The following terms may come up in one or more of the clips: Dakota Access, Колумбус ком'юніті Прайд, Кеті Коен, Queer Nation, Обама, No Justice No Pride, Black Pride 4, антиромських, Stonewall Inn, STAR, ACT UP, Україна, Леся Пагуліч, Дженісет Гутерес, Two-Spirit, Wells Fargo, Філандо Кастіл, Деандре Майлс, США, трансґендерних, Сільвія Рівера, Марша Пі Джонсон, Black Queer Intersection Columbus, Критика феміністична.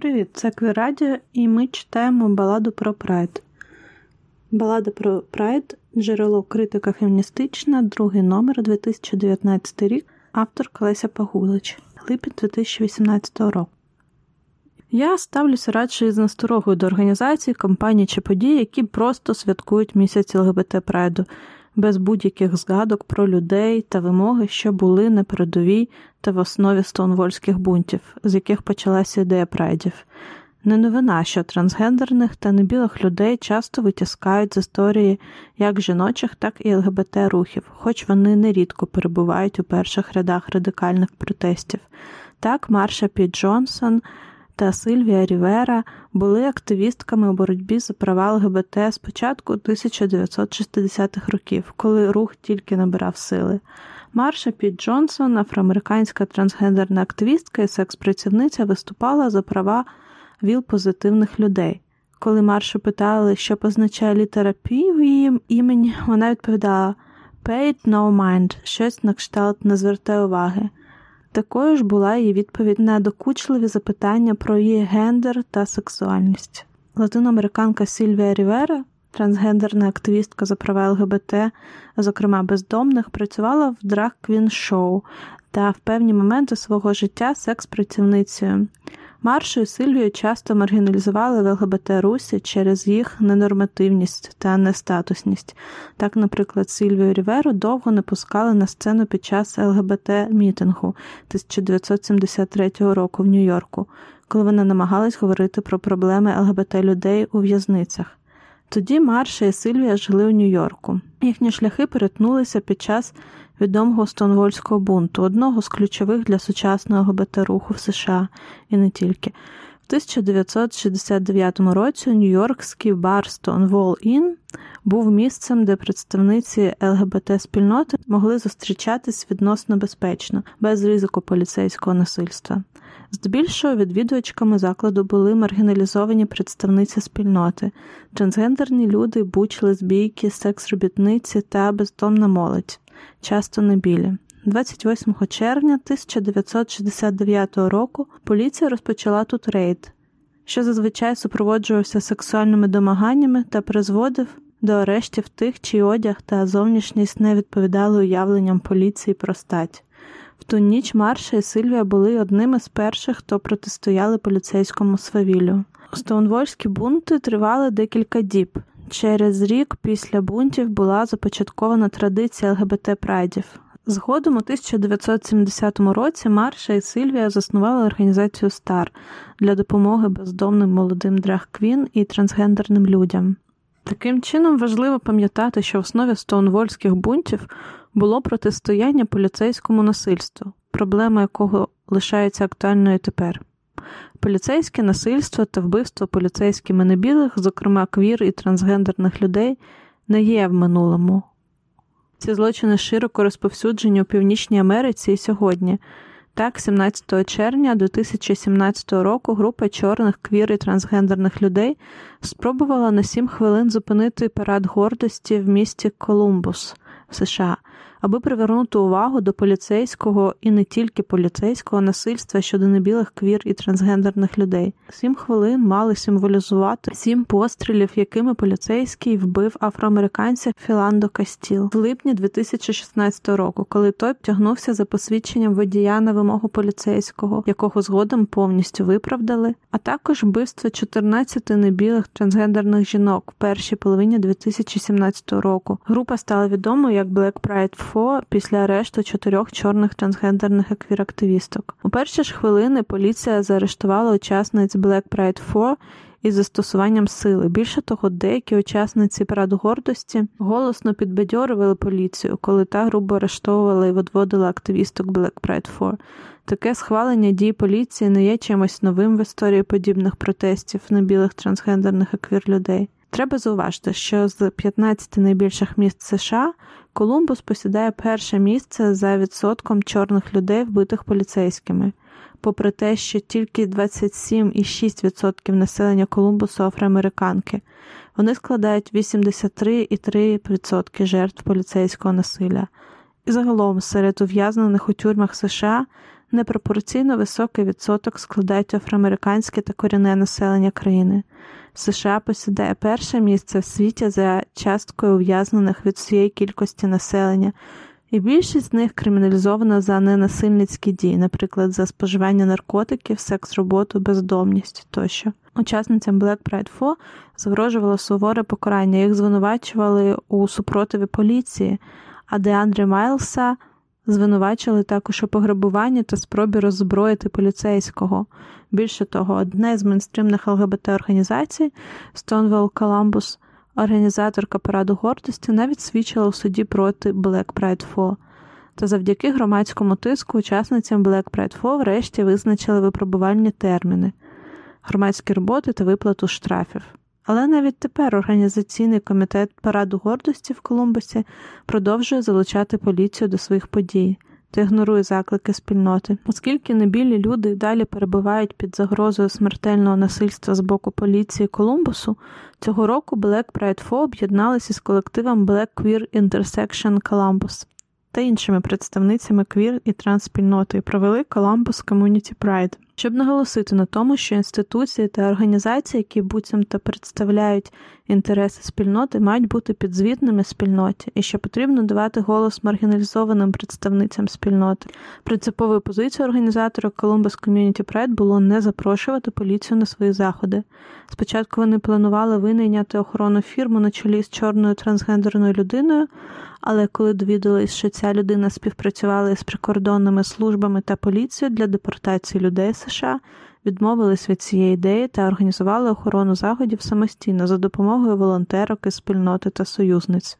Привіт, це Queer Radio, і ми читаємо баладу про Прайд. Балада про Прайд, джерело критика феміністична, другий номер, 2019 рік, авторка Леся Пагуліч, липень 2018 року. Я ставлюся радше із насторогою до організацій, компаній чи подій, які просто святкують місяць ЛГБТ-прайду, без будь-яких згадок про людей та вимоги, що були на передовій та в основі стонвольських бунтів, з яких почалася ідея прайдів. Не новина, що трансгендерних та небілих людей часто витіскають з історії як жіночих, так і ЛГБТ-рухів, хоч вони нерідко перебувають у перших рядах радикальних протестів. Так, Марша Пі Джонсон та Сільвія Рівера були активістками у боротьбі за права ЛГБТ з початку 1960-х років, коли рух тільки набирав сили. Марша Пі Джонсон, афроамериканська трансгендерна активістка і секс-працівниця, виступала за права ВІЛ-позитивних людей. Коли Маршу питали, що позначає літера Пі в її імені, вона відповідала «Pay it no mind», щось на кшталт «не звертай уваги». Такою ж була її відповідь на докучливі запитання про її гендер та сексуальність. Латиноамериканка Сільвія Рівера, трансгендерна активістка за права ЛГБТ, зокрема бездомних, працювала в драг-квін-шоу та в певні моменти свого життя секс-працівницею. Маршу і Сільвію часто маргіналізували в ЛГБТ-русі через їх ненормативність та нестатусність. Так, наприклад, Сільвію Ріверу довго не пускали на сцену під час ЛГБТ-мітингу 1973 року в Нью-Йорку, коли вона намагалась говорити про проблеми ЛГБТ-людей у в'язницях. Тоді Марша і Сільвія жили у Нью-Йорку. Їхні шляхи перетнулися під час відомого Стонвольського бунту, одного з ключових для сучасного ЛГБТ-руху в США, і не тільки. В 1969 році нью-йоркський бар Stonewall Inn був місцем, де представниці ЛГБТ-спільноти могли зустрічатись відносно безпечно, без ризику поліцейського насильства. Здебільшого відвідувачками закладу були маргіналізовані представниці спільноти, трансгендерні люди, буч, лесбійки, секс-робітниці та бездомна молодь, часто небілі. 28 червня 1969 року поліція розпочала тут рейд, що зазвичай супроводжувався сексуальними домаганнями та призводив до арештів тих, чий одяг та зовнішність не відповідали уявленням поліції про стать. В ту ніч Марша і Сільвія були одними з перших, хто протистояли поліцейському свавіллю. Стоунвольські бунти тривали декілька діб. Через рік після бунтів була започаткована традиція ЛГБТ-прайдів. Згодом у 1970 році Марша і Сільвія заснували організацію STAR для допомоги бездомним молодим драг-квін і трансгендерним людям. Таким чином, важливо пам'ятати, що в основі стоунвольських бунтів було протистояння поліцейському насильству, проблема якого лишається актуальною тепер. Поліцейське насильство та вбивство поліцейськими небілих, зокрема квір і трансгендерних людей, не є в минулому. Ці злочини широко розповсюджені у Північній Америці і сьогодні. Так, 17 червня 2017 року група чорних квір і трансгендерних людей спробувала на 7 хвилин зупинити парад гордості в місті Колумбус в США, аби привернути увагу до поліцейського і не тільки поліцейського насильства щодо небілих квір і трансгендерних людей. 7 хвилин мали символізувати 7 пострілів, якими поліцейський вбив афроамериканця Філандо Кастіл в липні 2016 року, коли той тягнувся за посвідченням водія на вимогу поліцейського, якого згодом повністю виправдали, а також вбивство 14 небілих трансгендерних жінок в першій половині 2017 року. Група стала відомою як Black Pride 4 після арешту 4 чорних трансгендерних квір-активісток. У перші ж хвилини поліція заарештувала учасниць Black Pride 4 із застосуванням сили. Більше того, деякі учасниці параду гордості голосно підбадьорювали поліцію, коли та грубо арештовувала і відводила активісток Black Pride 4. Таке схвалення дій поліції не є чимось новим в історії подібних протестів на білих трансгендерних квір-людей. Треба зауважити, що з 15 найбільших міст США Колумбус посідає перше місце за відсотком чорних людей, вбитих поліцейськими. Попри те, що тільки 27,6% населення Колумбусу афроамериканки, вони складають 83,3% жертв поліцейського насилля. І загалом серед ув'язнених у тюрмах США непропорційно високий відсоток складають афроамериканське та корінне населення країни. США посідає перше місце в світі за часткою ув'язнених від всієї кількості населення, і більшість з них криміналізована за ненасильницькі дії, наприклад, за споживання наркотиків, секс-роботу, бездомність тощо. Учасницям Black Pride 4 загрожувало суворе покарання, їх звинувачували у супротиві поліції, а Деандре Майлса звинувачили також у пограбуванні та спробі роззброїти поліцейського. Більше того, одне з мейнстрімних ЛГБТ-організацій Stonewall Columbus, організаторка параду гордості, навіть свідчила у суді проти Black Pride 4. Та завдяки громадському тиску учасницям Black Pride 4 врешті визначили випробувальні терміни, громадські роботи та виплату штрафів. Але навіть тепер Організаційний комітет параду гордості в Колумбусі продовжує залучати поліцію до своїх подій та ігнорує заклики спільноти. Оскільки небілі люди далі перебувають під загрозою смертельного насильства з боку поліції Колумбусу, цього року Black Pride 4 об'єдналися з колективом Black Queer Intersection Columbus та іншими представницями квір і транс-спільноти і провели Колумбус ком'юніті Прайд, щоб наголосити на тому, що інституції та організації, які буцімто представляють інтереси спільноти, мають бути підзвітними спільноті, і що потрібно давати голос маргіналізованим представницям спільноти. Принциповою позицією організатора Columbus Community Pride було не запрошувати поліцію на свої заходи. Спочатку вони планували винайняти охорону фірму на чолі з чорною трансгендерною людиною, але коли довідались, що ця людина співпрацювала із прикордонними службами та поліцією для депортації людей з США, відмовились від цієї ідеї та організували охорону заходів самостійно за допомогою волонтерок із спільноти та союзниць.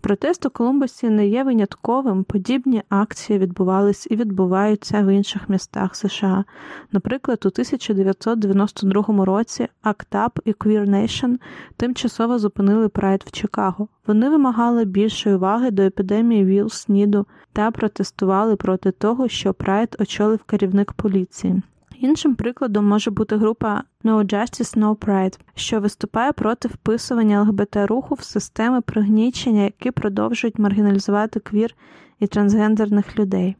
Протест у Колумбусі не є винятковим, подібні акції відбувались і відбуваються в інших містах США. Наприклад, у 1992 році ACT UP і Queer Nation тимчасово зупинили прайд в Чикаго. Вони вимагали більшої уваги до епідемії ВІЛ-СНІДу та протестували проти того, що прайд очолив керівник поліції. Іншим прикладом може бути група No Justice No Pride, що виступає проти вписування ЛГБТ-руху в системи пригнічення, які продовжують маргіналізувати квір і трансгендерних людей.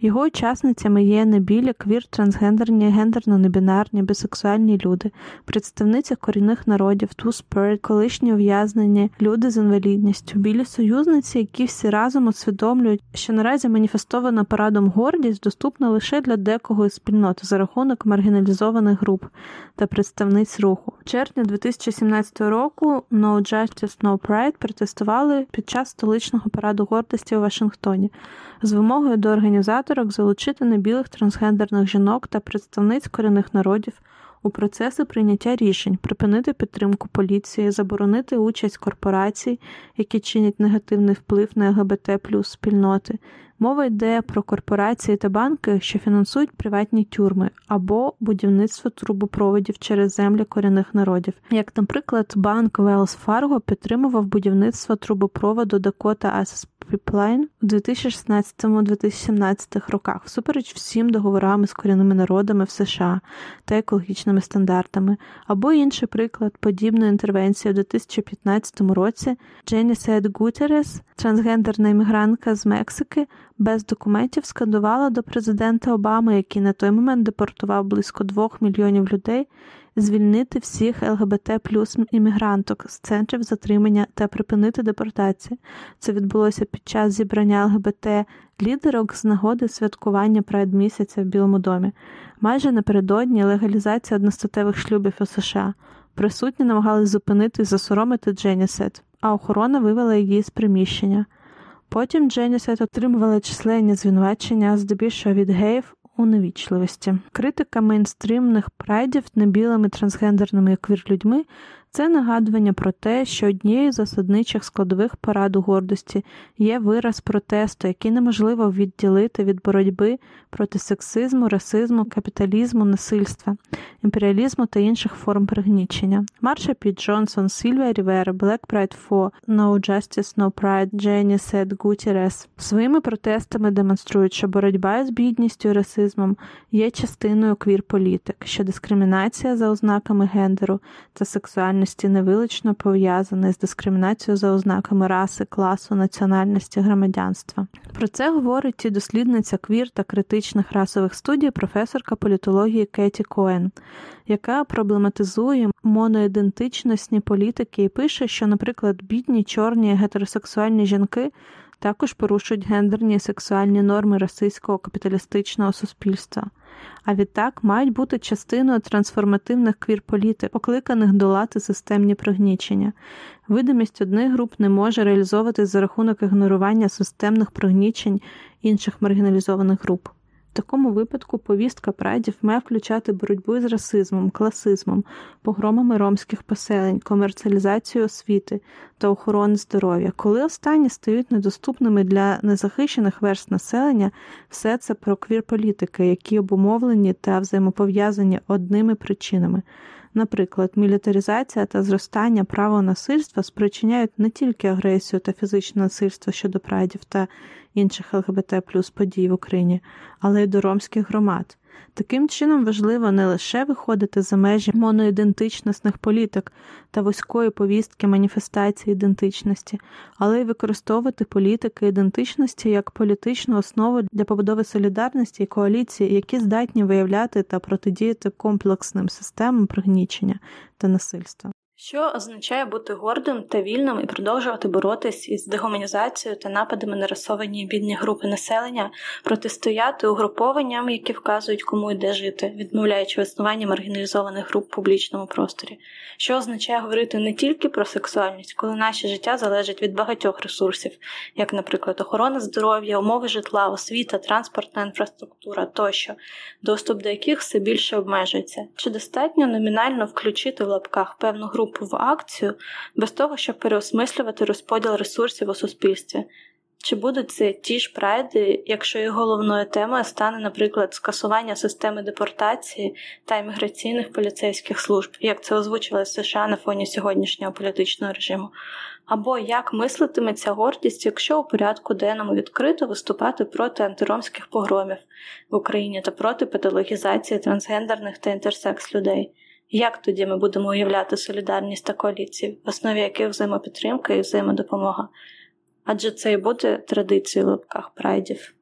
Його учасницями є небілі, квір, трансгендерні, гендерно-небінарні, бісексуальні люди, представниці корінних народів, Two-Spirit, колишні ув'язнені, люди з інвалідністю, білі союзниці, які всі разом усвідомлюють, що наразі маніфестована парадом гордість доступна лише для декого із спільноти за рахунок маргіналізованих груп та представниць руху. В червні 2017 року No Justice No Pride протестували під час столичного параду гордості у Вашингтоні з вимогою до організаторів залучити небілих трансгендерних жінок та представниць корінних народів у процеси прийняття рішень, припинити підтримку поліції, заборонити участь корпорацій, які чинять негативний вплив на ЛГБТ-плюс спільноти. Мова йде про корпорації та банки, що фінансують приватні тюрми або будівництво трубопроводів через землі корінних народів. Як, наприклад, банк Wells Fargo підтримував будівництво трубопроводу Dakota Access у 2016-2017 роках, всупереч всім договорам з корінними народами в США та екологічними стандартами. Або інший приклад подібної інтервенції у 2015 році Дженісет Гутерес, трансгендерна іммігрантка з Мексики, без документів скандувала до президента Обами, який на той момент депортував близько 2 мільйонів людей, звільнити всіх ЛГБТ-плюс іммігранток з центрів затримання та припинити депортації. Це відбулося під час зібрання ЛГБТ-лідерок з нагоди святкування Прайд-місяця в Білому домі. Майже напередодні легалізація одностатевих шлюбів у США. Присутні намагалися зупинити і засоромити Дженісет, а охорона вивела її з приміщення. Потім Дженісет отримувала численні звинувачення, здебільшого від геїв, у невічливості. Критика мейнстрімних прайдів небілими, трансгендерними і квір-людьми – це нагадування про те, що однією з засадничих складових параду гордості є вираз протесту, який неможливо відділити від боротьби проти сексизму, расизму, капіталізму, насильства, імперіалізму та інших форм пригнічення. Марша Пі Джонсон, Сільвія Рівера, Black Pride 4, No Justice No Pride, Дженісет Гутерес своїми протестами демонструють, що боротьба з бідністю і расизмом є частиною квір-політик, що дискримінація за ознаками гендеру та сексуальності нерівності невилучно пов'язаний з дискримінацією за ознаками раси, класу, національності, громадянства. Про це говорить і дослідниця квір та критичних расових студій професорка політології Кеті Коен, яка проблематизує моноідентичностні політики і пише, що, наприклад, бідні, чорні, гетеросексуальні жінки також порушують гендерні і сексуальні норми російського капіталістичного суспільства. А відтак мають бути частиною трансформативних квір-політик, покликаних долати системні пригнічення. Видимість одних груп не може реалізовуватись за рахунок ігнорування системних пригнічень інших маргіналізованих груп. В такому випадку повістка прайдів має включати боротьбу з расизмом, класизмом, погромами ромських поселень, комерціалізацію освіти та охорони здоров'я. Коли останні стають недоступними для незахищених верств населення, все це про квір-політики, які обумовлені та взаємопов'язані одними причинами. Наприклад, мілітаризація та зростання права насильства спричиняють не тільки агресію та фізичне насильство щодо прайдів та інших ЛГБТ-плюс подій в Україні, але й до ромських громад. Таким чином важливо не лише виходити за межі моноідентичностних політик та вузької повістки маніфестації ідентичності, але й використовувати політики ідентичності як політичну основу для побудови солідарності і коаліції, які здатні виявляти та протидіяти комплексним системам пригнічення та насильства. Що означає бути гордим та вільним і продовжувати боротись із дегуманізацією та нападами на расовані бідні групи населення, протистояти угрупованням, які вказують, кому і де жити, відмовляючи існування маргіналізованих груп в публічному просторі? Що означає говорити не тільки про сексуальність, коли наше життя залежить від багатьох ресурсів, як, наприклад, охорона здоров'я, умови житла, освіта, транспортна інфраструктура тощо, доступ до яких все більше обмежується? Чи достатньо номінально включити в лапках певну групу в акцію, без того, щоб переосмислювати розподіл ресурсів у суспільстві? Чи будуть це ті ж прайди, якщо їх головною темою стане, наприклад, скасування системи депортації та імміграційних поліцейських служб, як це озвучили США на фоні сьогоднішнього політичного режиму? Або як мислитиметься гордість, якщо у порядку денному відкрито виступати проти антиромських погромів в Україні та проти патологізації трансгендерних та інтерсекс-людей? Як тоді ми будемо уявляти солідарність та коаліції, в основі яких взаємопідтримка і взаємодопомога? Адже це і буде традицією в лапках прайдів.